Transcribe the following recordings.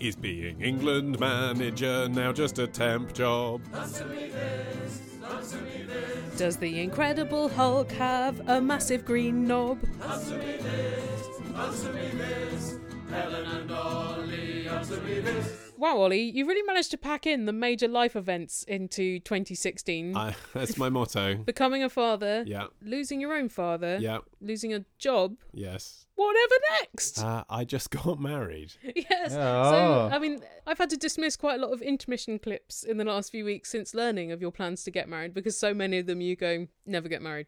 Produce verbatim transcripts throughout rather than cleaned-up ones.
Is being England manager now just a temp job? Answer me this, answer me this. Does the Incredible Hulk have a massive green knob? Answer me this, answer me this. Helen and Ollie, answer me this. Wow, Ollie, you really managed to pack in the major life events into twenty sixteen. I, that's my motto. Becoming a father. Yeah. Losing your own father. Yeah. Losing a job. Yes. Whatever next? Uh, I just got married. Yes. Oh. So, I mean, I've had to dismiss quite a lot of intermission clips in the last few weeks since learning of your plans to get married, because so many of them you go, never get married.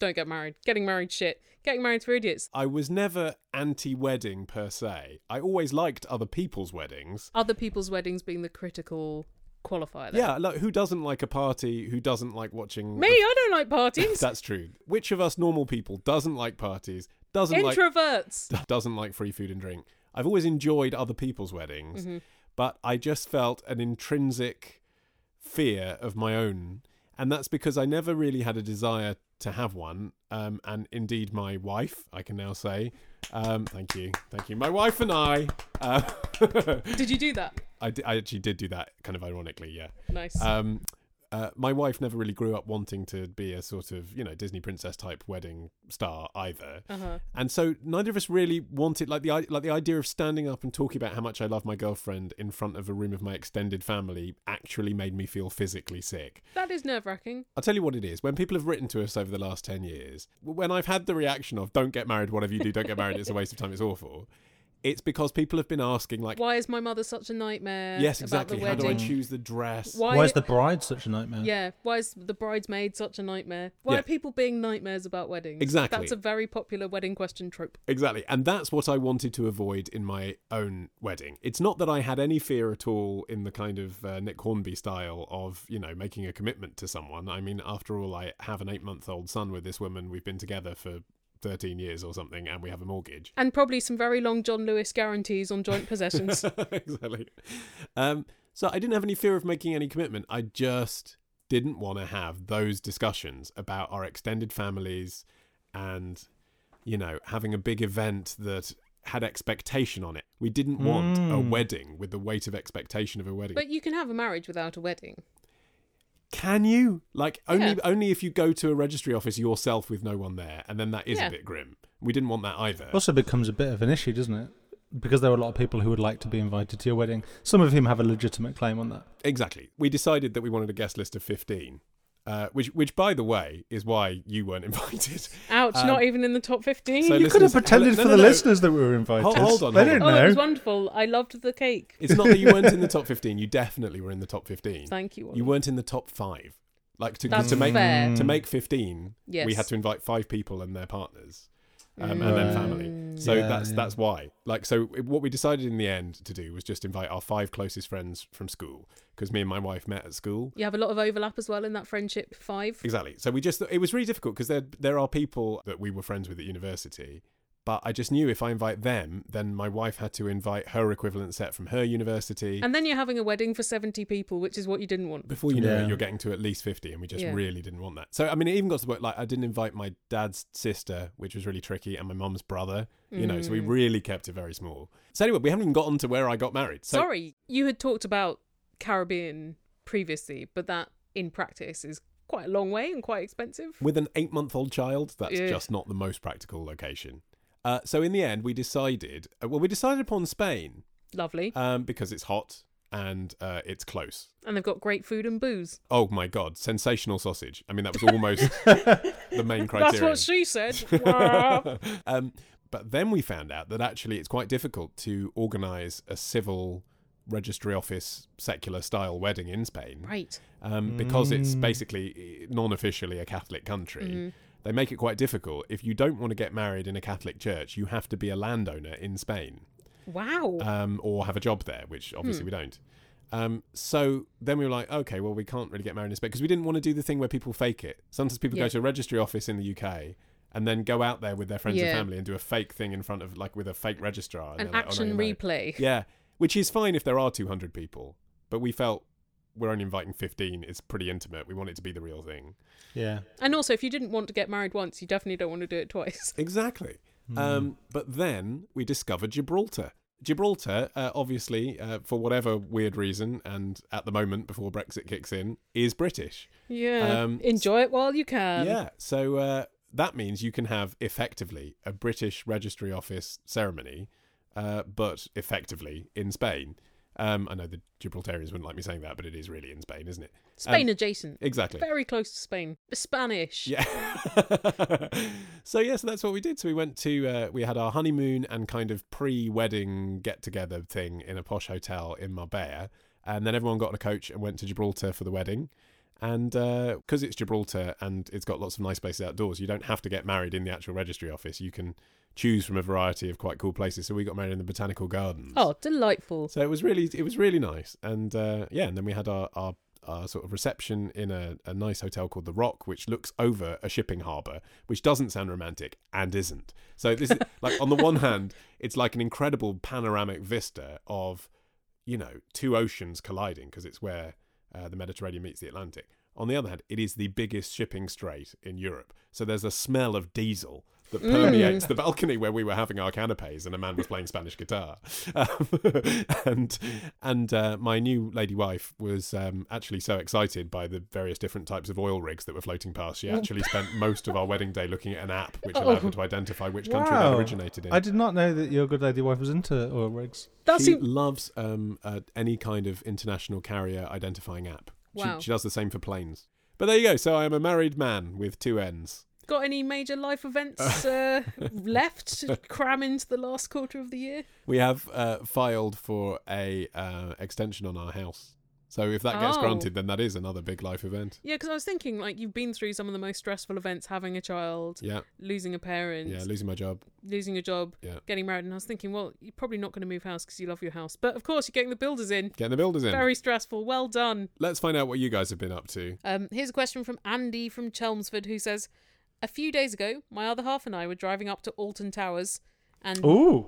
Don't get married. Getting married, shit. Getting married for idiots. I was never anti-wedding per se. I always liked other people's weddings. Other people's weddings being the critical qualifier there. Yeah, like, who doesn't like a party? Who doesn't like watching... Me, the... I don't like parties. That's true. Which of us normal people doesn't like parties? Doesn't Introverts. Like... Doesn't like free food and drink. I've always enjoyed other people's weddings, mm-hmm. but I just felt an intrinsic fear of my own. And that's because I never really had a desire to have one. Um, and indeed, my wife, I can now say. Um, thank you. Thank you. My wife and I. Uh, did you do that? I, d- I actually did do that, kind of ironically, yeah. Nice. Um, uh, my wife never really grew up wanting to be a sort of, you know, Disney princess type wedding star either. Uh-huh. And so neither of us really wanted, like the, like the idea of standing up and talking about how much I love my girlfriend in front of a room of my extended family actually made me feel physically sick. That is nerve-wracking. I'll tell you what it is. When people have written to us over the last ten years, when I've had the reaction of don't get married, whatever you do, don't get married, it's a waste of time, it's awful. It's because people have been asking, like... Why is my mother such a nightmare? Yes, exactly. How do I choose the dress? Why, why is the bride such a nightmare? Yeah. Why is the bridesmaid such a nightmare? Why yeah. are people being nightmares about weddings? Exactly. That's a very popular wedding question trope. Exactly. And that's what I wanted to avoid in my own wedding. It's not that I had any fear at all in the kind of uh, Nick Hornby style of, you know, making a commitment to someone. I mean, after all, I have an eight-month-old son with this woman. We've been together for... thirteen years or something, and we have a mortgage and probably some very long John Lewis guarantees on joint possessions. Exactly. Um so I didn't have any fear of making any commitment. I just didn't want to have those discussions about our extended families and, you know, having a big event that had expectation on it. We didn't want mm. a wedding with the weight of expectation of a wedding. But you can have a marriage without a wedding. Can you? Like, only yeah. only if you go to a registry office yourself with no one there, and then that is yeah. a bit grim. We didn't want that either. Also becomes a bit of an issue, doesn't it? Because there are a lot of people who would like to be invited to your wedding. Some of whom have a legitimate claim on that. Exactly. We decided that we wanted a guest list of fifteen, uh, which, which, by the way, is why you weren't invited. Ouch, um, not even in the top fifteen? So you could have pretended no, for no, no, the no. listeners that we were invited. Hold, hold on. They hold didn't on. Know. Oh, it was wonderful. I loved the cake. It's not that you weren't in the top fifteen. You definitely were in the top fifteen. Thank you. Ollie. You weren't in the top five. Like to, to make fair. to make fifteen, yes. we had to invite five people and their partners. Um, and then family. So yeah, that's yeah. that's why. Like, so what we decided in the end to do was just invite our five closest friends from school, because me and my wife met at school. You have a lot of overlap as well in that friendship five. Exactly. So we just, it was really difficult because there there are people that we were friends with at university, but I just knew if I invite them, then my wife had to invite her equivalent set from her university. And then you're having a wedding for seventy people, which is what you didn't want. Before you know yeah. it, you're getting to at least fifty, and we just yeah. really didn't want that. So, I mean, it even got to the point, like, I didn't invite my dad's sister, which was really tricky, and my mum's brother, you mm. know, so we really kept it very small. So anyway, we haven't even gotten to where I got married. So- Sorry, you had talked about Caribbean previously, but that, in practice, is quite a long way and quite expensive. With an eight-month-old child, that's yeah. just not the most practical location. Uh, so in the end, we decided, uh, well, we decided upon Spain. Lovely. Um, because it's hot and uh, it's close. And they've got great food and booze. Oh, my God. Sensational sausage. I mean, that was almost the main criteria. That's what she said. um, but then we found out that actually it's quite difficult to organise a civil registry office secular style wedding in Spain. Right. Um, mm. Because it's basically non-officially a Catholic country. Mm. They make it quite difficult. If you don't want to get married in a Catholic church, you have to be a landowner in Spain. Wow. Um, or have a job there, which obviously hmm. we don't. Um, so then we were like, okay, well, we can't really get married in Spain because we didn't want to do the thing where people fake it. Sometimes people yeah. go to a registry office in the U K and then go out there with their friends yeah. and family and do a fake thing in front of, like, with a fake registrar. And An action like, oh, no, replay. Yeah, which is fine if there are two hundred people. But we felt... we're only inviting fifteen. It's pretty intimate. We want it to be the real thing. Yeah. And also, if you didn't want to get married once, you definitely don't want to do it twice. Exactly. Mm. Um, but then we discovered Gibraltar. Gibraltar, uh, obviously, uh, for whatever weird reason, and at the moment before Brexit kicks in, is British. Yeah, um, enjoy it while you can. Yeah, so uh, that means you can have, effectively, a British Registry Office ceremony, uh, but effectively in Spain. Um, I know the Gibraltarians wouldn't like me saying that, but it is really in Spain, isn't it? Spain um, adjacent. Exactly. Very close to Spain. Spanish. Yeah. So, yeah, so that's what we did. So we went to, uh, we had our honeymoon and kind of pre-wedding get-together thing in a posh hotel in Marbella. And then everyone got on a coach and went to Gibraltar for the wedding. And because uh, it's Gibraltar and it's got lots of nice places outdoors, you don't have to get married in the actual registry office. You can choose from a variety of quite cool places. So we got married in the Botanical Gardens. Oh, delightful. So it was really it was really nice. And uh, yeah, and then we had our, our, our sort of reception in a, a nice hotel called The Rock, which looks over a shipping harbour, which doesn't sound romantic and isn't. So this is, like, on the one hand, it's like an incredible panoramic vista of, you know, two oceans colliding, because it's where... Uh, the Mediterranean meets the Atlantic. On the other hand, it is the biggest shipping strait in Europe. So there's a smell of diesel that permeates mm. the balcony where we were having our canapes, and a man was playing Spanish guitar. Um, and and uh, my new lady wife was um, actually so excited by the various different types of oil rigs that were floating past. She actually spent most of our wedding day looking at an app which allowed her to identify which country wow. that originated in. I did not know that your good lady wife was into oil rigs. That's she in- loves um, uh, any kind of international carrier identifying app. Wow. She, she does the same for planes. But there you go. So I am a married man with two N's. Got any major life events uh, left to cram into the last quarter of the year? We have uh, filed for a uh, extension on our house. So if that gets oh. granted, then that is another big life event. Yeah, because I was thinking, like, you've been through some of the most stressful events, having a child, yeah. losing a parent. Yeah, losing my job. Losing your job, yeah. getting married. And I was thinking, well, you're probably not going to move house because you love your house. But of course, you're getting the builders in. Getting the builders in. Very stressful. Well done. Let's find out what you guys have been up to. Um, here's a question from Andy from Chelmsford, who says, a few days ago, my other half and I were driving up to Alton Towers. and Ooh.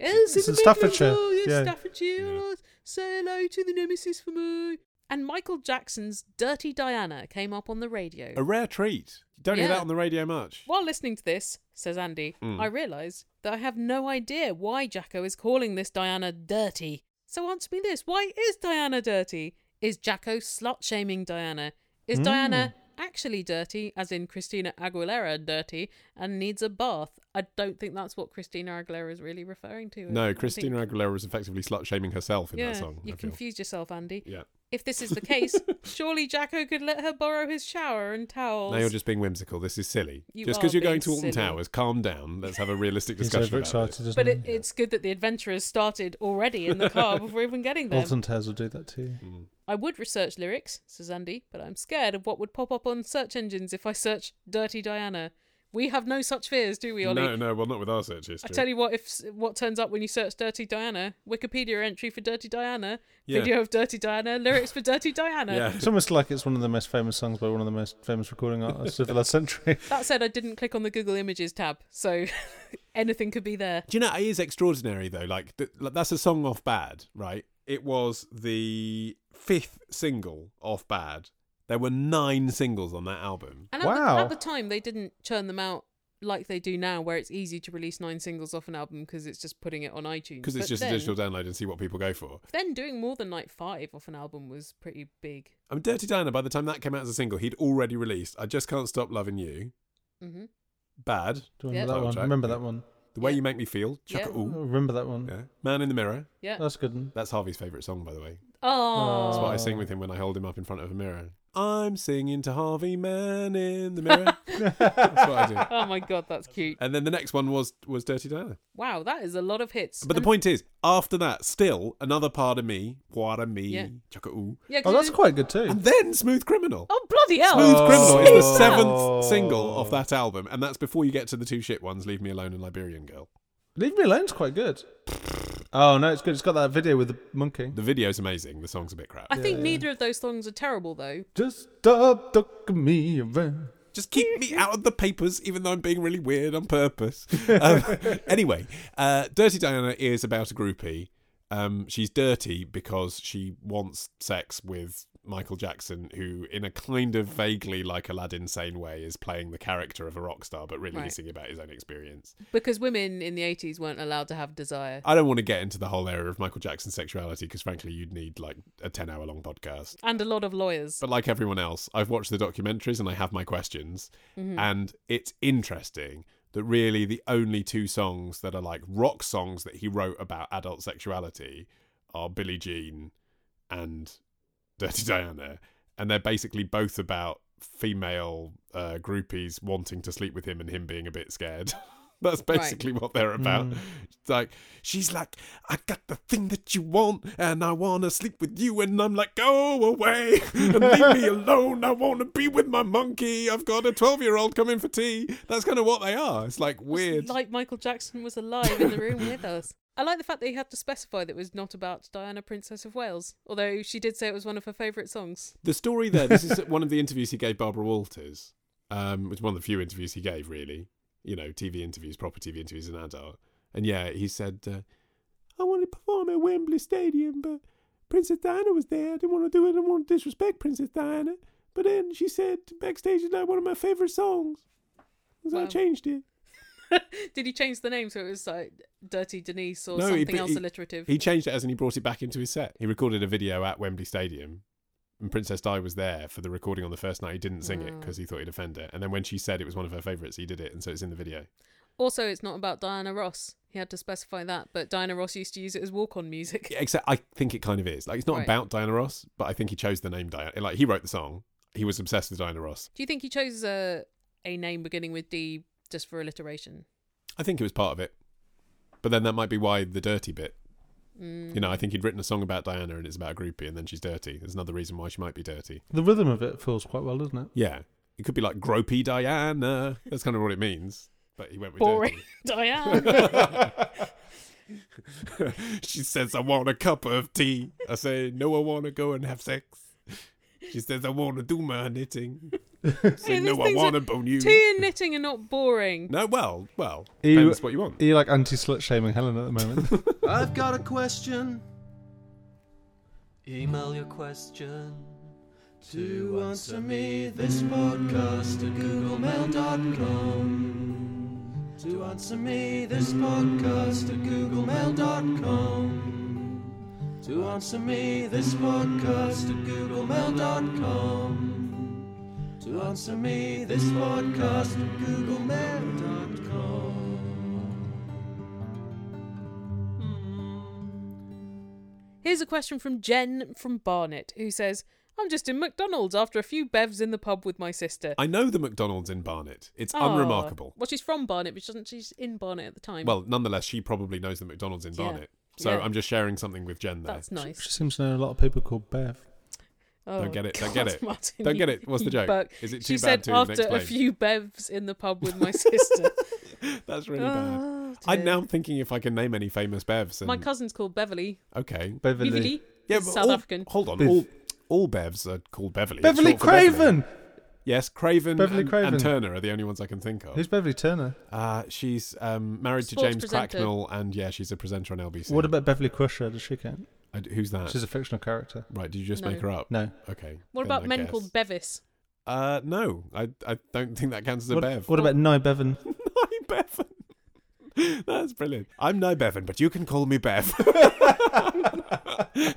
Yes, it's in Staffordshire. Yes, yeah. Staffordshire. Yeah. Say hello to the nemesis for me. And Michael Jackson's Dirty Diana came up on the radio. A rare treat. Don't yeah. hear that on the radio much. While listening to this, says Andy, mm. I realised that I have no idea why Jacko is calling this Diana dirty. So answer me this. Why is Diana dirty? Is Jacko slut-shaming Diana? Is mm. Diana actually dirty, as in Christina Aguilera dirty, and needs a bath? I don't think that's what Christina Aguilera is really referring to. No, Christina think... Aguilera was effectively slut-shaming herself in yeah, that song. You I confused feel. yourself, Andy. Yeah. If this is the case, surely Jacko could let her borrow his shower and towels. Now you're just being whimsical. This is silly. You just because you're going to Alton silly. Towers, calm down. Let's have a realistic discussion about excited, it. But it, yeah. it's good that the adventure has started already in the car before even getting there. Alton Towers will do that too. Mm. I would research lyrics, says Andy, but I'm scared of what would pop up on search engines if I search Dirty Diana. We have no such fears, do we, Ollie? No, no, well, not with our search history. I tell you what, if what turns up when you search Dirty Diana, Wikipedia entry for Dirty Diana, yeah. video of Dirty Diana, lyrics for Dirty Diana. Yeah. It's almost like it's one of the most famous songs by one of the most famous recording artists of the last century. That said, I didn't click on the Google Images tab, so anything could be there. Do you know, it is extraordinary, though. Like, th- that's a song off Bad, right? It was the fifth single off Bad. There were nine singles on that album. And at, wow. the, at the time, they didn't churn them out like they do now, where it's easy to release nine singles off an album because it's just putting it on iTunes. Because it's but just then, a digital download and see what people go for. Then doing more than like five off an album was pretty big. I mean, Dirty Diana, by the time that came out as a single, he'd already released I Just Can't Stop Loving You. Mm-hmm. Bad. Do you remember yep. that one? Remember that one. The Way yeah. You Make Me Feel. Chuck yeah. It All. I remember that one. Yeah. Man in the Mirror. Yeah. That's a good one. That's Harvey's favourite song, by the way. Oh. That's what I sing with him when I hold him up in front of a mirror. I'm singing to Harvey, man in the mirror. That's what I do. Oh my God, that's cute. And then the next one was was Dirty Diana. Wow, that is a lot of hits. But and the point is, after that, still Another Part of Me, Part of Me, yeah. Chuck It All. Yeah, oh, that's quite good too. And then Smooth Criminal. Oh, bloody hell. Smooth oh. Criminal is the seventh oh. single off that album. And that's before you get to the two shit ones, Leave Me Alone and Liberian Girl. Leave Me Alone's quite good. Oh, no, it's good. It's got that video with the monkey. The video's amazing. The song's a bit crap. I yeah, think yeah. neither of those songs are terrible, though. Just stop ducking me around. Just keep me out of the papers, even though I'm being really weird on purpose. um, anyway, uh, Dirty Diana is about a groupie. Um, she's dirty because she wants sex with Michael Jackson, who in a kind of vaguely like Aladdin Sane way is playing the character of a rock star, but really right. he's singing about his own experience. Because women in the eighties weren't allowed to have desire. I don't want to get into the whole area of Michael Jackson's sexuality because frankly you'd need like a ten hour long podcast. And a lot of lawyers. But like everyone else, I've watched the documentaries and I have my questions. Mm-hmm. And it's interesting that really the only two songs that are like rock songs that he wrote about adult sexuality are Billie Jean and Dirty Diana, and they're basically both about female uh, groupies wanting to sleep with him and him being a bit scared. That's basically right. what they're about. Mm. It's like, she's like, I got the thing that you want and I want to sleep with you, and I'm like, go away and leave me alone. I want to be with my monkey. I've got a twelve-year-old coming for tea. That's kind of what they are. It's like weird. It's like Michael Jackson was alive in the room with us. I like the fact that he had to specify that it was not about Diana, Princess of Wales, although she did say it was one of her favourite songs. The story there, this is one of the interviews he gave Barbara Walters, um, which is one of the few interviews he gave, really. You know, T V interviews, proper T V interviews as an adult. And yeah, he said, uh, I wanted to perform at Wembley Stadium, but Princess Diana was there. I didn't want to do it. I didn't want to disrespect Princess Diana. But then she said, backstage is like one of my favourite songs. So wow. I changed it. Did he change the name so it was like Dirty Denise or no, something he, else he, alliterative? He changed it as and he brought it back into his set. He recorded a video at Wembley Stadium and Princess Di was there for the recording on the first night. He didn't sing oh. it because he thought he'd offend her. And then when she said it was one of her favourites, he did it, and so it's in the video. Also, it's not about Diana Ross. He had to specify that, but Diana Ross used to use it as walk-on music. Yeah, except I think it kind of is. Like, it's not right. about Diana Ross, but I think he chose the name Diana. Like, he wrote the song. He was obsessed with Diana Ross. Do you think he chose a, a name beginning with D just for alliteration? I think it was part of it, but then that might be why the dirty bit. Mm. You know, I think he'd written a song about Diana and it's about a groupie and then she's dirty. There's another reason why she might be dirty. The rhythm of it feels quite well, doesn't it? Yeah, it could be like gropey Diana. That's kind of what it means. But he went with boring dirty. Diana. She says, I want a cup of tea. I say, no, I want to go and have sex. She says, I want to do my knitting. So yeah, no, I want to bone you. Tea and knitting are not boring. No, well, well, are you, depends what you want. Are you like anti-slut shaming Helen at the moment? I've got a question. Email your question to answer me this podcast at google mail dot com. To answer me this podcast at google mail dot com. To answer me this podcast at google mail dot com. To answer me this podcast at google mail dot com. Here's a question from Jen from Barnet, who says, I'm just in McDonald's after a few bevs in the pub with my sister. I know the McDonald's in Barnet. It's oh. unremarkable. Well, she's from Barnet, but she doesn't, she's in Barnet at the time. Well, nonetheless, she probably knows the McDonald's in Barnet. Yeah. So yeah. I'm just sharing something with Jen there. That's nice. She seems to know a lot of people called Bev. Oh, don't get it, God, don't get it. Martin, don't you, get it. What's the joke? Burk. Is it too she bad said to after explain? A few bevs in the pub with my sister. That's really oh, bad. Dear. I'm now thinking if I can name any famous bevs. And... My cousin's called Beverly. Okay. Beverly. Beverly. Yeah, but South all, African. Hold on. Bev. All, all bevs are called Beverly. Beverly Craven. Beverly. Yes, Craven, Beverly and, Craven and Turner are the only ones I can think of. Who's Beverly Turner? Uh, she's um, married Sports to James presenter. Cracknell, and yeah, she's a presenter on L B C. What about Beverly Crusher? Does she count? I, who's that? She's a fictional character. Right, did you just no. make her up? No. Okay. What about I men guess. Called Bevis? Uh, no, I I don't think that counts as a what, Bev. What about Nye Bevan? Nye Bevan. That's brilliant. I'm Nye Bevan, but you can call me Bev.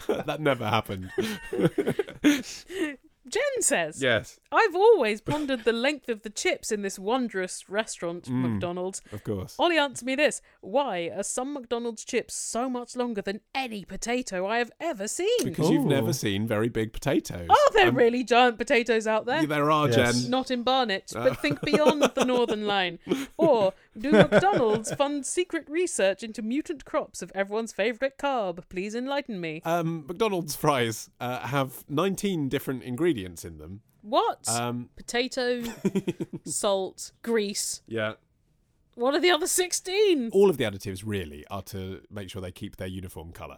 That never happened. Jen says, yes. I've always pondered the length of the chips in this wondrous restaurant, mm, McDonald's. Of course. Ollie, answer me this. Why are some McDonald's chips so much longer than any potato I have ever seen? Because Ooh. You've never seen very big potatoes. Are there um, really giant potatoes out there? Yeah, there are, yes. Jen. Not in Barnet, but think beyond the Northern Line. Or do McDonald's fund secret research into mutant crops of everyone's favourite carb? Please enlighten me. Um, McDonald's fries uh, have nineteen different ingredients in them. What? Um, Potato, salt, grease. Yeah. What are the other sixteen? All of the additives really are to make sure they keep their uniform colour.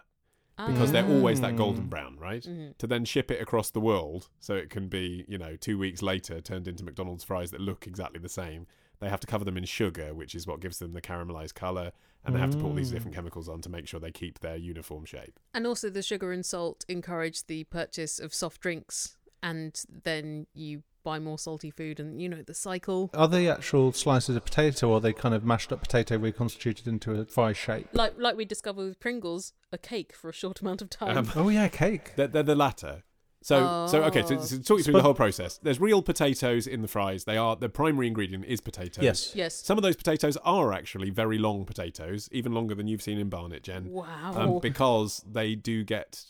Ah. Because they're always that golden brown, right? Mm-hmm. To then ship it across the world so it can be, you know, two weeks later turned into McDonald's fries that look exactly the same. they have to cover them in sugar, which is what gives them the caramelized color, and they have to put all these different chemicals on to make sure they keep their uniform shape. And also the sugar and salt encourage the purchase of soft drinks, and then you buy more salty food, and you know the cycle. Are they actual slices of potato, or are they kind of mashed up potato reconstituted into a fry shape? Like like we discovered with Pringles, a cake for a short amount of time. Um, oh yeah, cake. They're, they're the latter. So oh. so okay. So, so talk you through the whole process. There's real potatoes in the fries. They are the primary ingredient is potatoes. Yes. Yes. Some of those potatoes are actually very long potatoes, even longer than you've seen in Barnet, Jen. Wow. Um, because they do get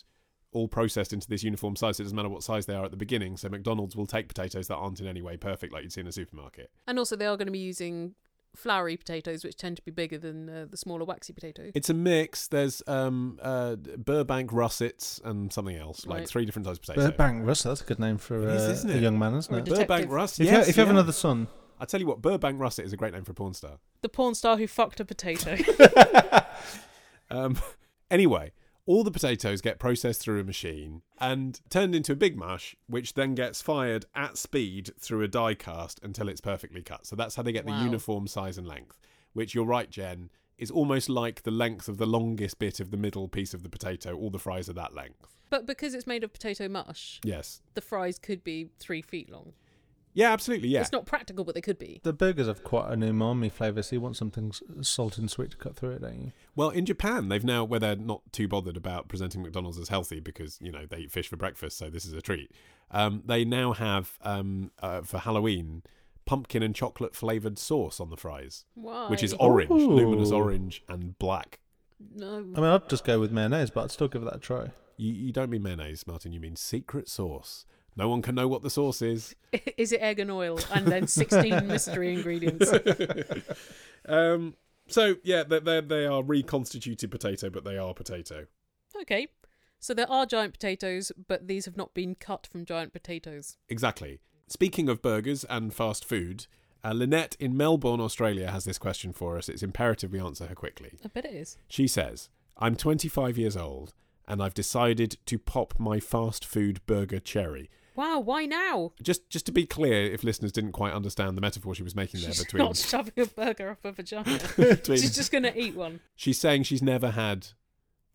all processed into this uniform size. It doesn't matter what size they are at the beginning. So McDonald's will take potatoes that aren't in any way perfect, like you'd see in a supermarket. And also they are going to be using floury potatoes, which tend to be bigger than uh, the smaller waxy potato. It's a mix. There's um, uh, Burbank russets and something else, like right. three different types of potatoes. Burbank russet, that's a good name for uh, is, a young man, isn't or it? Burbank russet. If, yes, you, if yeah. you have another son. I tell you what, Burbank russet is a great name for a porn star. The porn star who fucked a potato. um, anyway. All the potatoes get processed through a machine and turned into a big mush, which then gets fired at speed through a die cast until it's perfectly cut. So that's how they get wow. the uniform size and length, which you're right, Jen, is almost like the length of the longest bit of the middle piece of the potato. All the fries are that length. But because it's made of potato mush, yes, the fries could be three feet long. Yeah, absolutely, yeah. It's not practical, but they could be. The burgers have quite an umami flavour, so you want something salty and sweet to cut through it, don't you? Well, in Japan, they've now, where they're not too bothered about presenting McDonald's as healthy because, you know, they eat fish for breakfast, so this is a treat. Um, they now have, um, uh, for Halloween, pumpkin and chocolate flavoured sauce on the fries. Why? Which is orange, Ooh. luminous orange and black. No. I mean, I'd just go with mayonnaise, but I'd still give that a try. You, you don't mean mayonnaise, Martin, you mean secret sauce. No one can know what the sauce is. Is it egg and oil? And then sixteen mystery ingredients. um, so, yeah, they, they, they are reconstituted potato, but they are potato. Okay. So there are giant potatoes, but these have not been cut from giant potatoes. Exactly. Speaking of burgers and fast food, uh, Lynette in Melbourne, Australia, has this question for us. It's imperative we answer her quickly. I bet it is. She says, I'm twenty-five years old, and I've decided to pop my fast food burger cherry. Wow, why now? Just just to be clear, if listeners didn't quite understand the metaphor she was making there, she's between not shoving a burger up her vagina. between... She's just going to eat one. She's saying she's never had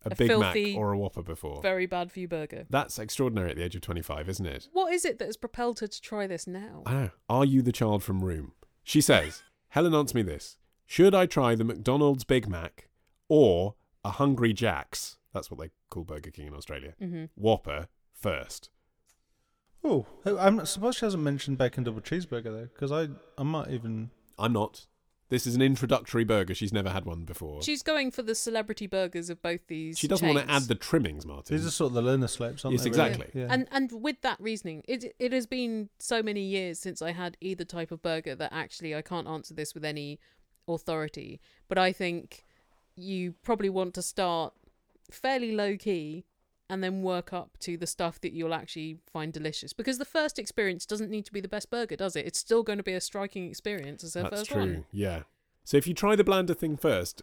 a, a Big filthy, Mac or a Whopper before. Very bad for you burger. That's extraordinary at the age of twenty-five, isn't it? What is it that has propelled her to try this now? I know. Are you the child from Room? She says, Helen, answer me this. Should I try the McDonald's Big Mac or a Hungry Jack's? That's what they call Burger King in Australia. Mm-hmm. Whopper first. Oh, I'm surprised she hasn't mentioned bacon double cheeseburger though, because I, I might even. I'm not. This is an introductory burger. She's never had one before. She's going for the celebrity burgers of both these. She doesn't chains. want to add the trimmings, Martin. These are sort of the learner slaps, aren't yes, they? Yes, exactly. Really? Yeah. And and with that reasoning, it it has been so many years since I had either type of burger that actually I can't answer this with any authority. But I think you probably want to start fairly low key and then work up to the stuff that you'll actually find delicious, because the first experience doesn't need to be the best burger, does it? It's still going to be a striking experience as her that's first true one. Yeah, so if you try the blander thing first,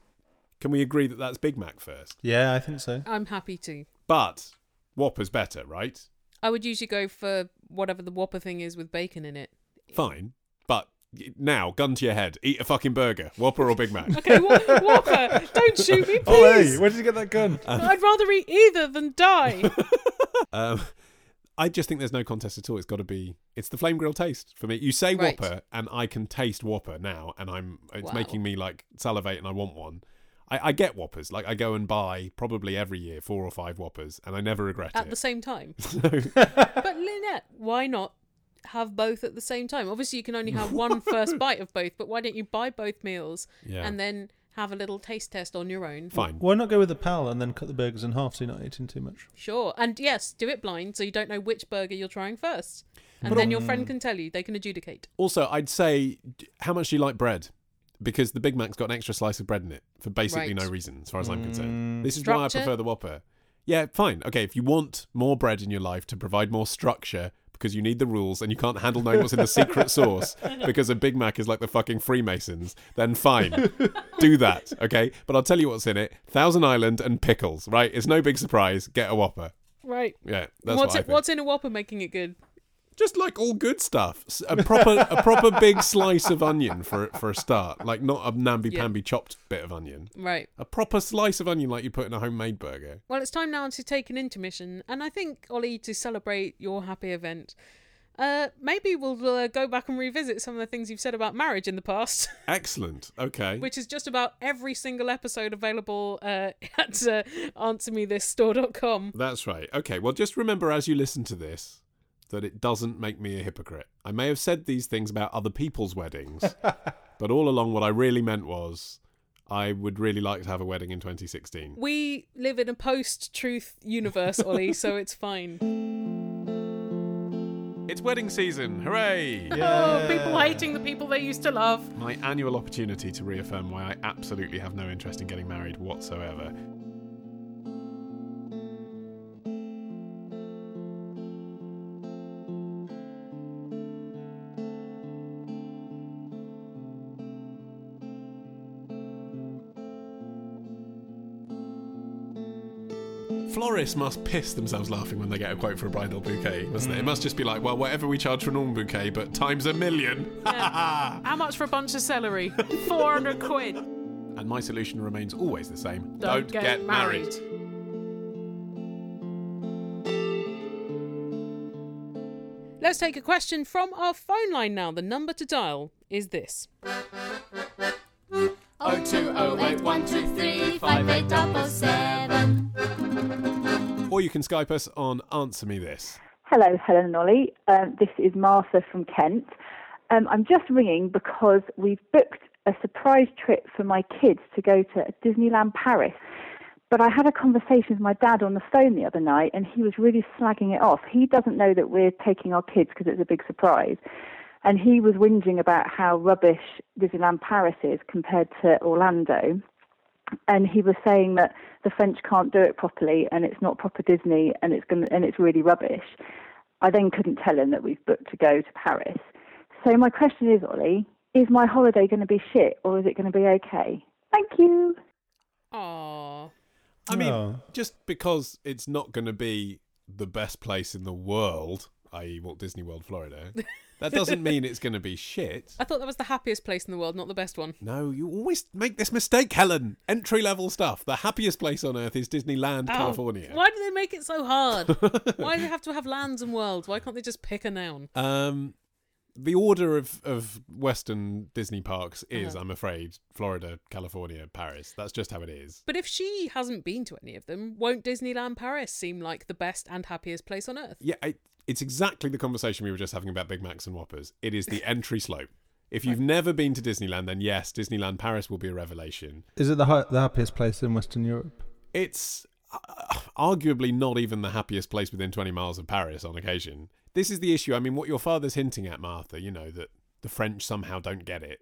can we agree that that's Big Mac first? Yeah, I think so. I'm happy to, but Whopper's better, right? I would usually go for whatever the Whopper thing is with bacon in it. Fine, but now, gun to your head. Eat a fucking burger. Whopper or Big Mac? Okay, wh- Whopper. Don't shoot me, please. Oh, hey, where did you get that gun? Um, I'd rather eat either than die. um, I just think there's no contest at all. It's got to be... It's the flame grill taste for me. You say right. Whopper, and I can taste Whopper now, and I'm it's wow. making me, like, salivate, and I want one. I, I get Whoppers. Like, I go and buy, probably every year, four or five Whoppers, and I never regret at it. At the same time? No. But, Lynette, why not have both at the same time? Obviously you can only have one first bite of both, but why don't you buy both meals yeah. and then have a little taste test on your own? Fine. Why not go with a pal and then cut the burgers in half so you're not eating too much? Sure. And yes, do it blind so you don't know which burger you're trying first. And but then um, your friend can tell you. They can adjudicate. Also, I'd say, how much do you like bread? Because the Big Mac's got an extra slice of bread in it for basically right. no reason, as far as mm. I'm concerned. This is structure. Why I prefer the Whopper. Yeah, fine. Okay, if you want more bread in your life to provide more structure, because you need the rules and you can't handle knowing what's in the secret sauce because a Big Mac is like the fucking Freemasons, then fine. Do that, okay? But I'll tell you what's in it. Thousand Island and pickles, right? It's no big surprise. Get a Whopper. Right. Yeah, that's what's what I it, think. What's in a Whopper making it good? Just like all good stuff, a proper a proper big slice of onion for for a start, like not a namby-pamby yeah. chopped bit of onion. Right. A proper slice of onion like you put in a homemade burger. Well, it's time now to take an intermission, and I think, Ollie, to celebrate your happy event, uh, maybe we'll uh, go back and revisit some of the things you've said about marriage in the past. Excellent. Okay. Which is just about every single episode available uh, at uh, answer me this store dot com. That's right. Okay, well, just remember as you listen to this, that it doesn't make me a hypocrite. I may have said these things about other people's weddings, but all along what I really meant was I would really like to have a wedding in twenty sixteen. We live in a post-truth universe, Ollie, so it's fine. It's wedding season. Hooray! Yeah. Oh, people hating the people they used to love. My annual opportunity to reaffirm why I absolutely have no interest in getting married whatsoever. Florists must piss themselves laughing when they get a quote for a bridal bouquet, mustn't mm. it? It must just be like, well, whatever we charge for a normal bouquet, but times a million. Yeah. How much for a bunch of celery? four hundred quid. And my solution remains always the same. Don't, Don't get, get married. married. Let's take a question from our phone line now. The number to dial is this. oh two oh eight one two three five eight double seven. Or you can Skype us on Answer Me This. Hello, Helen and Ollie. Um, this is Martha from Kent. Um, I'm just ringing because we've booked a surprise trip for my kids to go to Disneyland Paris. But I had a conversation with my dad on the phone the other night, and he was really slagging it off. He doesn't know that we're taking our kids because it's a big surprise. And he was whinging about how rubbish Disneyland Paris is compared to Orlando. And he was saying that the French can't do it properly, and it's not proper Disney, and it's gonna, and it's really rubbish. I then couldn't tell him that we've booked to go to Paris. So my question is, Ollie, is my holiday going to be shit, or is it going to be okay? Thank you. Aww. I mean, Aww. Just because it's not going to be the best place in the world, that is. Walt Disney World, Florida, that doesn't mean it's going to be shit. I thought that was the happiest place in the world, not the best one. No, you always make this mistake, Helen. Entry-level stuff. The happiest place on earth is Disneyland, oh, California. Why do they make it so hard? Why do they have to have lands and worlds? Why can't they just pick a noun? Um, the order of, of Western Disney parks is, uh-huh. I'm afraid, Florida, California, Paris. That's just how it is. But if she hasn't been to any of them, won't Disneyland Paris seem like the best and happiest place on earth? Yeah, I... It's exactly the conversation we were just having about Big Macs and Whoppers. It is the entry slope. If you've never been to Disneyland, then yes, Disneyland Paris will be a revelation. Is it the, ha- the happiest place in Western Europe? It's uh, arguably not even the happiest place within twenty miles of Paris on occasion. This is the issue. I mean, what your father's hinting at, Martha, you know, that the French somehow don't get it.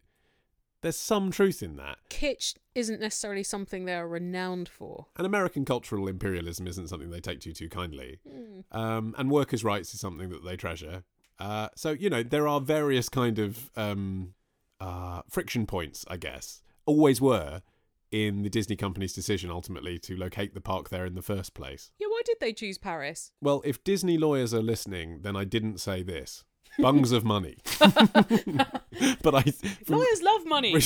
There's some truth in that. Kitsch isn't necessarily something they're renowned for. And American cultural imperialism isn't something they take to too kindly. Mm. Um, and workers' rights is something that they treasure. Uh, so, you know, there are various kind of um, uh, friction points, I guess, always were in the Disney company's decision ultimately to locate the park there in the first place. Yeah, why did they choose Paris? Well, if Disney lawyers are listening, then I didn't say this. Bungs of money. But I lawyers love money.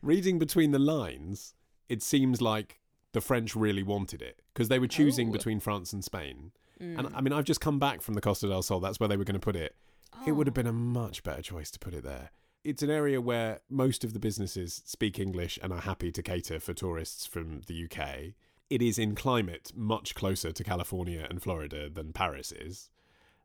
Reading between the lines, it seems like the French really wanted it because they were choosing oh. between France and Spain. Mm. And I mean, I've just come back from the Costa del Sol. That's where they were going to put it. Oh. It would have been a much better choice to put it there. It's an area where most of the businesses speak English and are happy to cater for tourists from the U K. It is in climate much closer to California and Florida than Paris is.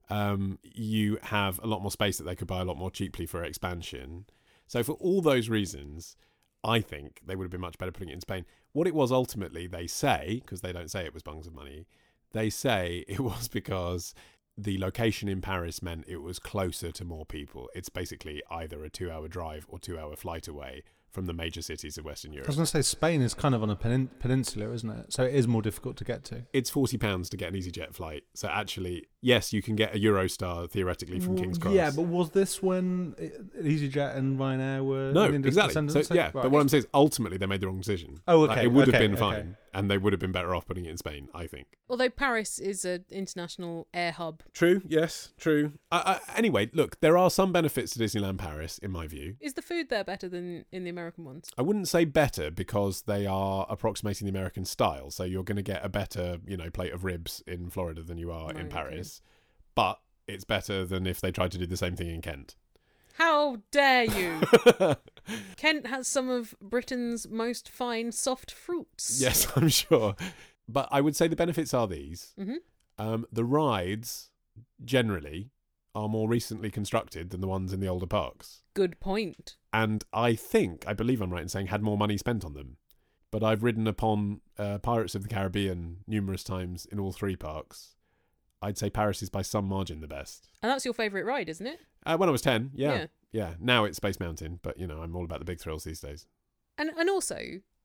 Um, you have a lot more space that they could buy a lot more cheaply for expansion. So for all those reasons, I think they would have been much better putting it in Spain. What it was ultimately, they say, because they don't say it was bungs of money, they say it was because the location in Paris meant it was closer to more people. It's basically either a two-hour drive or two-hour flight away from the major cities of Western Europe. I was going to say, Spain is kind of on a penin- peninsula, isn't it? So it is more difficult to get to. It's forty pounds to get an EasyJet flight. So actually, yes, you can get a Eurostar theoretically from well, King's Cross. Yeah, but was this when EasyJet and Ryanair were? No, exactly. So, yeah, right. But what I'm saying is ultimately they made the wrong decision. Oh, okay. Like, it would okay, have been fine, okay. and they would have been better off putting it in Spain, I think. Although Paris is an international air hub. True, yes, true. Uh, uh, anyway, look, there are some benefits to Disneyland Paris, in my view. Is the food there better than in the American ones? I wouldn't say better because they are approximating the American style, so you're going to get a better, you know, plate of ribs in Florida than you are right, in Paris. Okay. But it's better than if they tried to do the same thing in Kent. How dare you? Kent has some of Britain's most fine soft fruits. Yes, I'm sure. But I would say the benefits are these. Mm-hmm. Um, the rides, generally, are more recently constructed than the ones in the older parks. Good point. And I think, I believe I'm right in saying, had more money spent on them. But I've ridden upon uh, Pirates of the Caribbean numerous times in all three parks. I'd say Paris is by some margin the best. And that's your favourite ride, isn't it? Uh, when I was ten, yeah. yeah. Yeah. Now it's Space Mountain, but, you know, I'm all about the big thrills these days. And and also,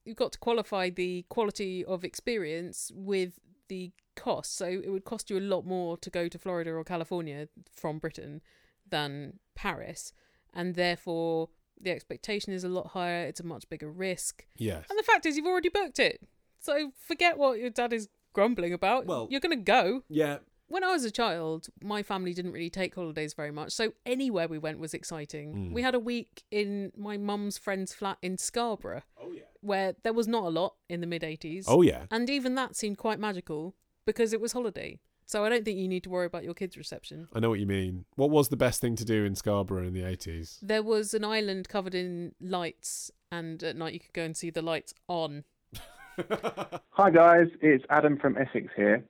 you've got to qualify the quality of experience with the cost. So it would cost you a lot more to go to Florida or California from Britain than Paris. And therefore, the expectation is a lot higher. It's a much bigger risk. Yes. And the fact is, you've already booked it. So forget what your dad is grumbling about. Well, you're going to go. Yeah. When I was a child, my family didn't really take holidays very much, so anywhere we went was exciting. Mm. We had a week in my mum's friend's flat in Scarborough, oh, yeah. where there was not a lot in the mid-eighties. Oh, yeah. And even that seemed quite magical because it was holiday. So I don't think you need to worry about your kids' reception. I know what you mean. What was the best thing to do in Scarborough in the eighties? There was an island covered in lights, and at night you could go and see the lights on. Hi, guys. It's Adam from Essex here.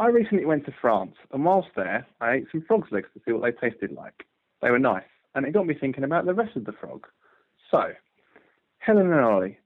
I recently went to France, and whilst there, I ate some frog's legs to see what they tasted like. They were nice, and it got me thinking about the rest of the frog. So, Helen and Ollie,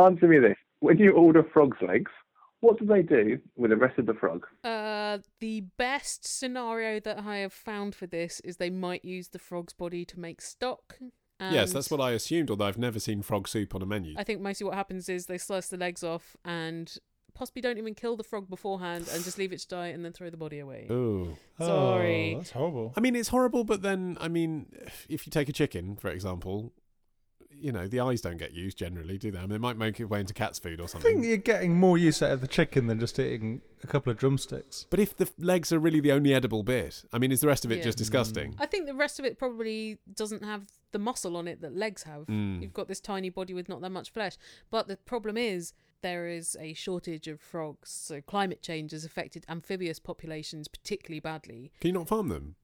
answer me this. When you order frog's legs, what do they do with the rest of the frog? Uh, the best scenario that I have found for this is they might use the frog's body to make stock. And yes, that's what I assumed, although I've never seen frog soup on a menu. I think mostly what happens is they slice the legs off and possibly don't even kill the frog beforehand and just leave it to die and then throw the body away. Ooh. Sorry. Oh, that's horrible. I mean, it's horrible, but then, I mean, if you take a chicken, for example, you know, the eyes don't get used generally, do they? I mean, it might make its way into cat's food or something. I think you're getting more use out of the chicken than just eating a couple of drumsticks. But if the legs are really the only edible bit, I mean, is the rest of it yeah. just disgusting? I think the rest of it probably doesn't have the muscle on it that legs have. Mm. You've got this tiny body with not that much flesh. But the problem is, there is a shortage of frogs, so climate change has affected amphibious populations particularly badly. Can you not farm them?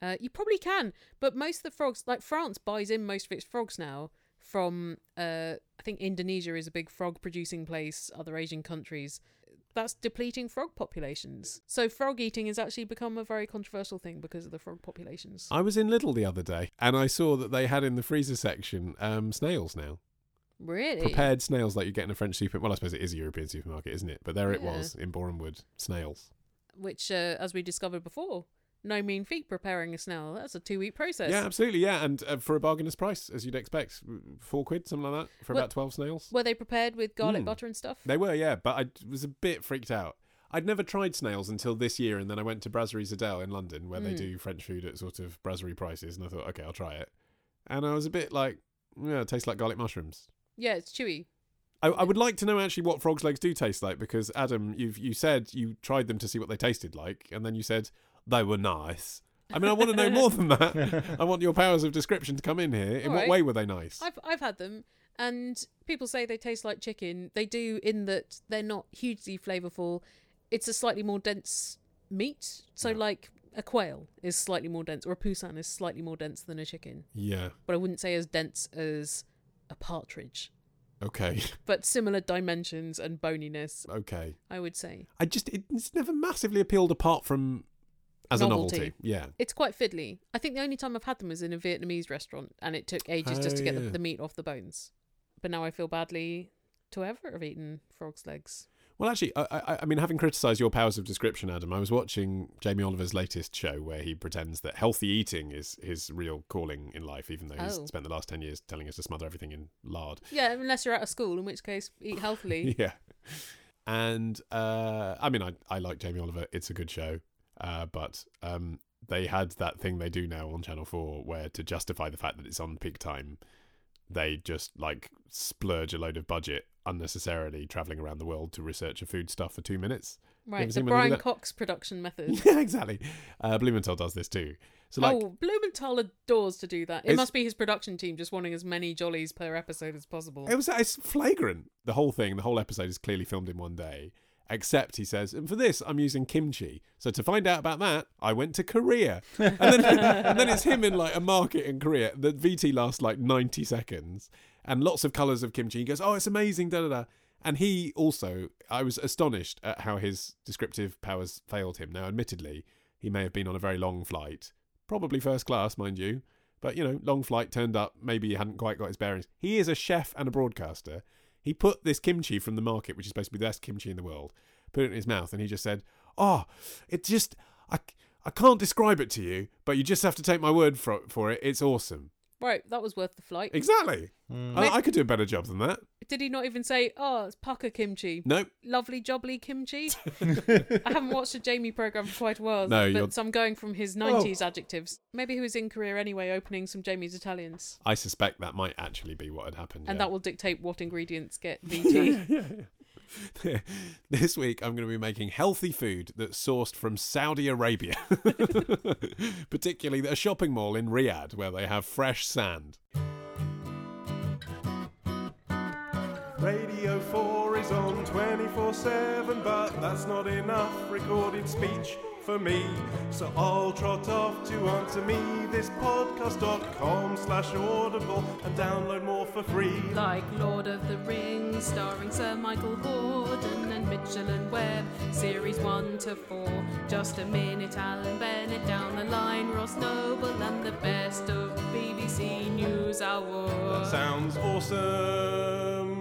Uh, you probably can, but most of the frogs, like France buys in most of its frogs now from, uh, I think Indonesia is a big frog-producing place, other Asian countries. That's depleting frog populations. So frog eating has actually become a very controversial thing because of the frog populations. I was in Lidl the other day, and I saw that they had in the freezer section um, snails now. Really? Prepared snails like you get in a French supermarket. Well, I suppose it is a European supermarket, isn't it? But there yeah. it was, in Boreham Wood, snails. Which, uh, as we discovered before, no mean feat preparing a snail. That's a two-week process. Yeah, absolutely, yeah. And uh, for a bargainous price, as you'd expect. Four quid, something like that, for what, about twelve snails. Were they prepared with garlic mm. butter and stuff? They were, yeah, but I was a bit freaked out. I'd never tried snails until this year, and then I went to Brasseries Adele in London, where mm. they do French food at sort of brasserie prices, and I thought, okay, I'll try it. And I was a bit like, yeah, it tastes like garlic mushrooms. Yeah, it's chewy. I, I would like to know actually what frog's legs do taste like, because Adam, you've you said you tried them to see what they tasted like, and then you said they were nice. I mean, I want to know more than that. I want your powers of description to come in here. In All what right. way were they nice? I've I've had them, and people say they taste like chicken. They do, in that they're not hugely flavourful. It's a slightly more dense meat. So yeah. like a quail is slightly more dense, or a poucan is slightly more dense than a chicken. Yeah. But I wouldn't say as dense as a partridge. Okay. But similar dimensions and boniness. Okay. I would say. I just, it, it's never massively appealed apart from as novelty. a novelty. Yeah. It's quite fiddly. I think the only time I've had them was in a Vietnamese restaurant, and it took ages oh, just to get yeah. the, the meat off the bones. But now I feel badly to ever have eaten frog's legs. Well, actually, I, I, I mean, having criticised your powers of description, Adam, I was watching Jamie Oliver's latest show where he pretends that healthy eating is his real calling in life, even though oh. he's spent the last ten years telling us to smother everything in lard. Yeah, unless you're out of school, in which case, eat healthily. yeah. And, uh, I mean, I, I like Jamie Oliver. It's a good show. Uh, but um, they had that thing they do now on Channel four where, to justify the fact that it's on peak time, they just like splurge a load of budget unnecessarily travelling around the world to research a food stuff for two minutes. Right, the Brian Cox production method. Yeah, exactly. Uh, Blumenthal does this too. So, like, oh, Blumenthal adores to do that. It must be his production team just wanting as many jollies per episode as possible. It was it's flagrant. The whole thing, the whole episode is clearly filmed in one day. Except, he says, and for this, I'm using kimchi. So to find out about that, I went to Korea. And then, and then it's him in like a market in Korea. The V T lasts like ninety seconds and lots of colours of kimchi. He goes, oh, it's amazing, da da da. And he also, I was astonished at how his descriptive powers failed him. Now, admittedly, he may have been on a very long flight, probably first class, mind you. But, you know, long flight, turned up, maybe he hadn't quite got his bearings. He is a chef and a broadcaster. He put this kimchi from the market, which is supposed to be the best kimchi in the world, put it in his mouth, and he just said, oh, it just, I, I can't describe it to you, but you just have to take my word for, for it. It's awesome. Right, that was worth the flight. Exactly. Mm. I, I could do a better job than that. Did he not even say, oh, it's pucker kimchi? Nope. Lovely jobbly kimchi? I haven't watched a Jamie programme for quite a while, no, but so I'm going from his nineties oh. adjectives. Maybe he was in Korea anyway, opening some Jamie's Italians. I suspect that might actually be what had happened. And yeah. that will dictate what ingredients get V T. yeah, yeah, yeah. This week I'm going to be making healthy food that's sourced from Saudi Arabia. Particularly a shopping mall in Riyadh where they have fresh sand. Radio four is on twenty-four seven, but that's not enough recorded speech for me. So I'll trot off to Answer Me This podcast dot com slash audible and download more for free. Like Lord of the Rings, starring Sir Michael Gordon and Mitchell and Webb, series one to four. Just a minute, Alan Bennett, down the line, Ross Noble, and the best of B B C News Hour. That sounds awesome.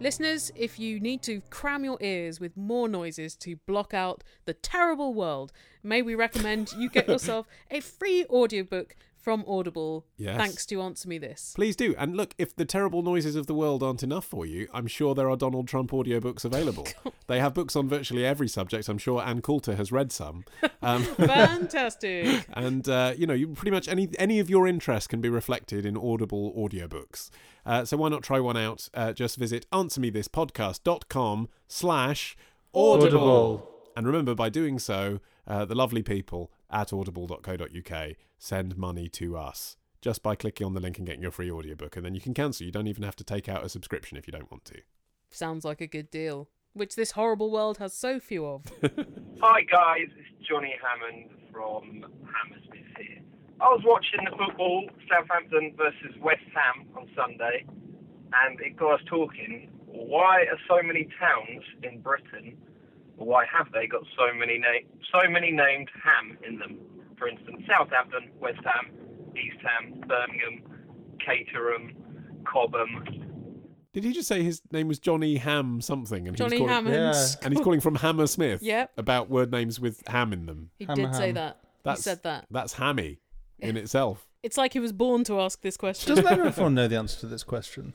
Listeners, if you need to cram your ears with more noises to block out the terrible world, may we recommend you get yourself a free audiobook from Audible, yes. Thanks to Answer Me This. Please do. And look, if the terrible noises of the world aren't enough for you, I'm sure there are Donald Trump audiobooks available. They have books on virtually every subject. I'm sure Ann Coulter has read some. Um, Fantastic. And, uh, you know, you pretty much any any of your interests can be reflected in Audible audiobooks. Uh, so why not try one out? Uh, just visit answermethispodcast.com slash Audible. And remember, by doing so, uh, the lovely people at audible dot co dot uk send money to us just by clicking on the link and getting your free audiobook, and then you can cancel. You don't even have to take out a subscription if you don't want to. Sounds like a good deal, which this horrible world has so few of. Hi guys, it's Johnny Hammond from Hammersmith here. I was watching the football, Southampton versus West Ham on Sunday, and it got us talking, why are so many towns in Britain, why have they got so many na- so many named Ham in them? For instance, Southampton, West Ham, East Ham, Birmingham, Caterham, Cobham. Did he just say his name was Johnny Ham something? And Johnny he was calling, Hammond. Yeah. And he's calling from Hammersmith. Yep. About word names with ham in them. He Hammer did say ham. that. That's, he said that. That's hammy in itself. It's like he was born to ask this question. Doesn't everyone know the answer to this question?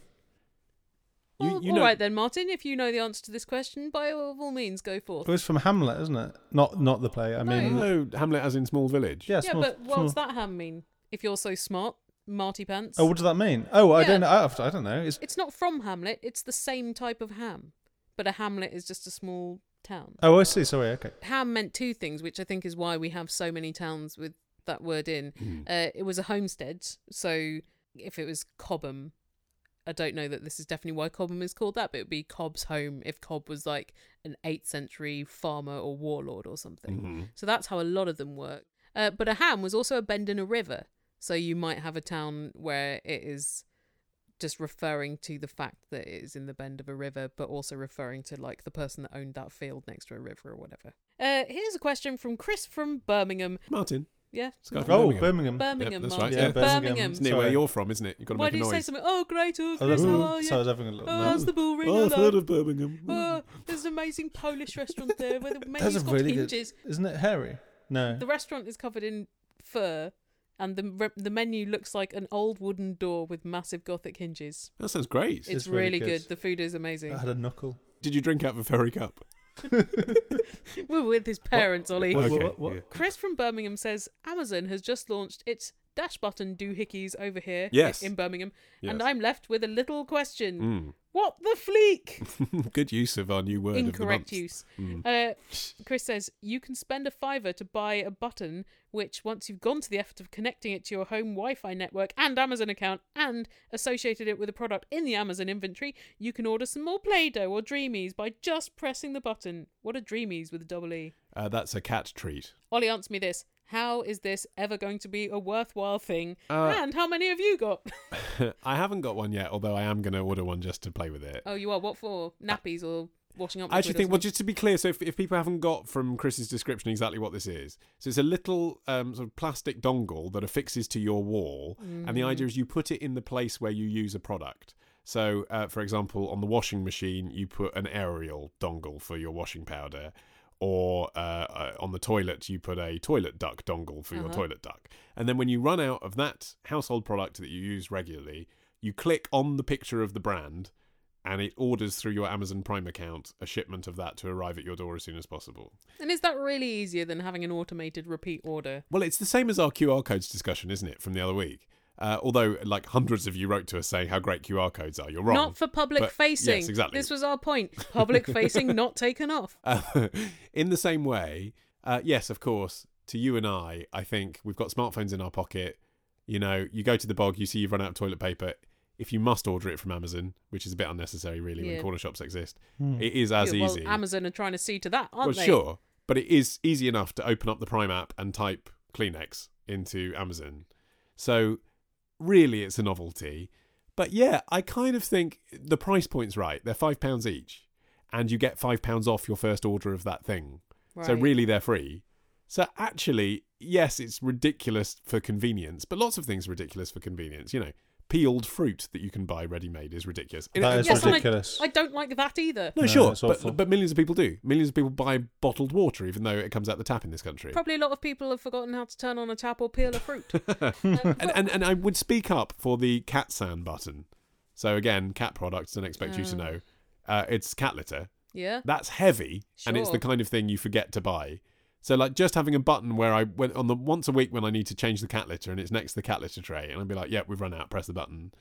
You, well, you all know. Right then, Martin. If you know the answer to this question, by all means, go forth. Well, it's from Hamlet, isn't it? Not not the play. I no. mean, no, Hamlet as in small village. Yeah, yeah small, but what does that ham mean? If you're so smart, Marty Pants. Oh, what does that mean? Oh, yeah. I don't know. I don't know. It's... it's not from Hamlet. It's the same type of ham, but a hamlet is just a small town. Oh, I see. Sorry. Okay. Ham meant two things, which I think is why we have so many towns with that word in. Mm. Uh, it was a homestead, so if it was Cobham. I don't know that this is definitely why Cobham is called that, but it would be Cobb's home if Cobb was like an eighth century farmer or warlord or something. Mm-hmm. So that's how a lot of them work. Uh, but a ham was also a bend in a river. So you might have a town where it is just referring to the fact that it is in the bend of a river, but also referring to like the person that owned that field next to a river or whatever. Uh, here's a question from Chris from Birmingham. Martin. Yeah. Oh, Birmingham. Birmingham. Birmingham, yep, that's right. Yeah, Birmingham. Birmingham. It's near Sorry. where you're from, isn't it? You've got to Why make a noise. Why do you say something? Oh, great. Oh, Chris, how are you? So I was having a little... Oh, how's the bell ring? Oh, I've heard of Birmingham. Oh, there's an amazing Polish restaurant there where the menu's got really hinges. Good. Isn't it hairy? No. The restaurant is covered in fur and the re- the menu looks like an old wooden door with massive Gothic hinges. That sounds great. It's, it's really, really good. good. The food is amazing. I had a knuckle. Did you drink out of a fairy cup? We're with his parents, what? Ollie. What? Okay. What? What? Yeah. Chris from Birmingham says Amazon has just launched its dash button doohickeys over here yes. in Birmingham, yes. and I'm left with a little question. Mm. What the fleek? Good use of our new word. Incorrect of the use. Mm. Uh, Chris says, you can spend a fiver to buy a button, which once you've gone to the effort of connecting it to your home Wi-Fi network and Amazon account and associated it with a product in the Amazon inventory, you can order some more Play-Doh or Dreamies by just pressing the button. What are Dreamies with a double E? Uh, that's a cat treat. Ollie, answer me this. How is this ever going to be a worthwhile thing? Uh, and how many have you got? I haven't got one yet, although I am going to order one just to play with it. Oh, you are? What for? Nappies uh, or washing up? I actually think, well, just to be clear, so if, if people haven't got from Chris's description exactly what this is, so it's a little um, sort of plastic dongle that affixes to your wall, mm. and the idea is you put it in the place where you use a product. So, uh, for example, on the washing machine, you put an aerial dongle for your washing powder. Or uh, uh, on the toilet, you put a toilet duck dongle for uh-huh. your toilet duck. And then when you run out of that household product that you use regularly, you click on the picture of the brand and it orders through your Amazon Prime account a shipment of that to arrive at your door as soon as possible. And is that really easier than having an automated repeat order? Well, it's the same as our Q R codes discussion, isn't it, from the other week? Uh, although, like, hundreds of you wrote to us saying how great Q R codes are. You're wrong. Not for public-facing. Yes, exactly. This was our point. Public-facing not taken off. Uh, in the same way, uh, yes, of course, to you and I, I think we've got smartphones in our pocket. You know, you go to the bog, you see you've run out of toilet paper. If you must order it from Amazon, which is a bit unnecessary, really, yeah. when corner shops exist, mm. it is as yeah, well, easy. Amazon are trying to see to that, aren't well, they? Well, sure. But it is easy enough to open up the Prime app and type Kleenex into Amazon. So... really, it's a novelty. But yeah, I kind of think the price point's right. They're five pounds each. And you get five pounds off your first order of that thing. Right. So really, they're free. So actually, yes, it's ridiculous for convenience. But lots of things are ridiculous for convenience. You know, peeled fruit that you can buy ready-made is ridiculous. That is yes, ridiculous. I, I don't like that either. No, no sure. But, but millions of people do. Millions of people buy bottled water, even though it comes out the tap in this country. Probably a lot of people have forgotten how to turn on a tap or peel a fruit. um, and, and and I would speak up for the cat san button. So again, cat products, don't expect uh, you to know. Uh, it's cat litter. Yeah. That's heavy, sure. and it's the kind of thing you forget to buy. So, like, just having a button where I went on the once a week when I need to change the cat litter and it's next to the cat litter tray and I'd be like, yep, yeah, we've run out, press the button.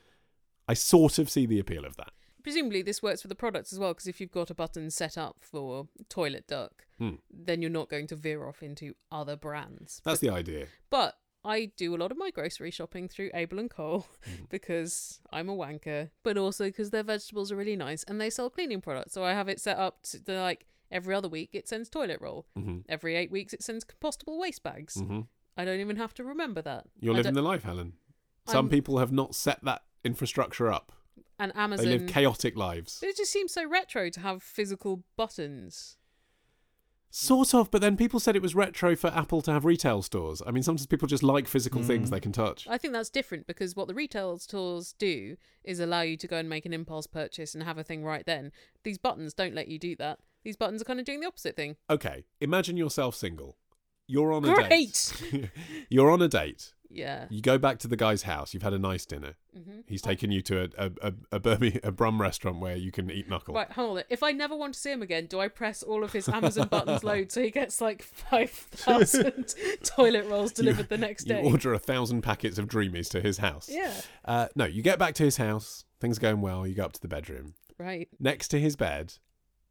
I sort of see the appeal of that. Presumably this works for the products as well, because if you've got a button set up for toilet duck, hmm. then you're not going to veer off into other brands. That's but, the idea. But I do a lot of my grocery shopping through Able and Cole mm. because I'm a wanker, but also because their vegetables are really nice and they sell cleaning products. So I have it set up to, they're like, every other week, it sends toilet roll. Mm-hmm. Every eight weeks, it sends compostable waste bags. Mm-hmm. I don't even have to remember that. You're living the life, Helen. Some I'm... people have not set that infrastructure up. And Amazon... They live chaotic lives. But it just seems so retro to have physical buttons. Sort of, but then people said it was retro for Apple to have retail stores. I mean, sometimes people just like physical mm. things they can touch. I think that's different, because what the retail stores do is allow you to go and make an impulse purchase and have a thing right then. These buttons don't let you do that. These buttons are kind of doing the opposite thing. Okay, imagine yourself single. You're on a Great. date. You're on a date. Yeah. You go back to the guy's house. You've had a nice dinner. Mm-hmm. He's taken you to a a, a, Burmy, a Brum restaurant where you can eat knuckle. Right, hold on. If I never want to see him again, do I press all of his Amazon buttons load so he gets like five thousand toilet rolls delivered you, the next day? You order a thousand packets of Dreamies to his house. Yeah. Uh, no, you get back to his house. Things are going well. You go up to the bedroom. Right. Next to his bed...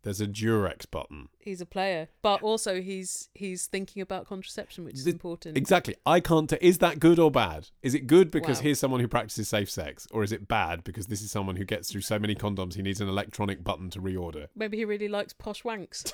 there's a Durex button. He's a player. But also he's he's thinking about contraception, which is the, important. Exactly. I can't... T- is that good or bad? Is it good because wow. here's someone who practices safe sex? Or is it bad because this is someone who gets through so many condoms he needs an electronic button to reorder? Maybe he really likes posh wanks.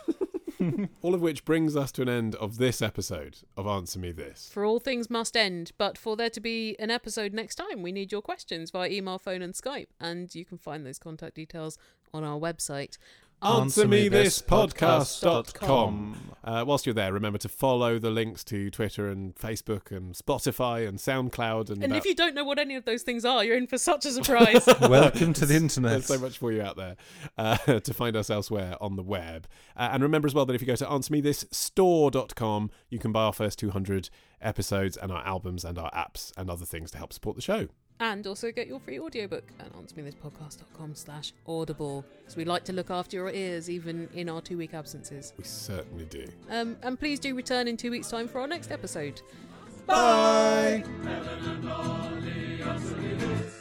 All of which brings us to an end of this episode of Answer Me This. For all things must end, but for there to be an episode next time, we need your questions via email, phone and Skype. And you can find those contact details on our website... answer me this podcast dot com. Uh, whilst you're there, remember to follow the links to Twitter and Facebook and Spotify and SoundCloud. And, and about... if you don't know what any of those things are, you're in for such a surprise. Welcome to the internet. There's so much for you out there uh, to find us elsewhere on the web. Uh, and remember as well that if you go to answer me this store dot com, you can buy our first two hundred episodes and our albums and our apps and other things to help support the show. And also get your free audiobook at answer me this podcast dot com slash audible. So we like to look after your ears, even in our two-week absences. We certainly do. Um, and please do return in two weeks' time for our next episode. Bye! Bye.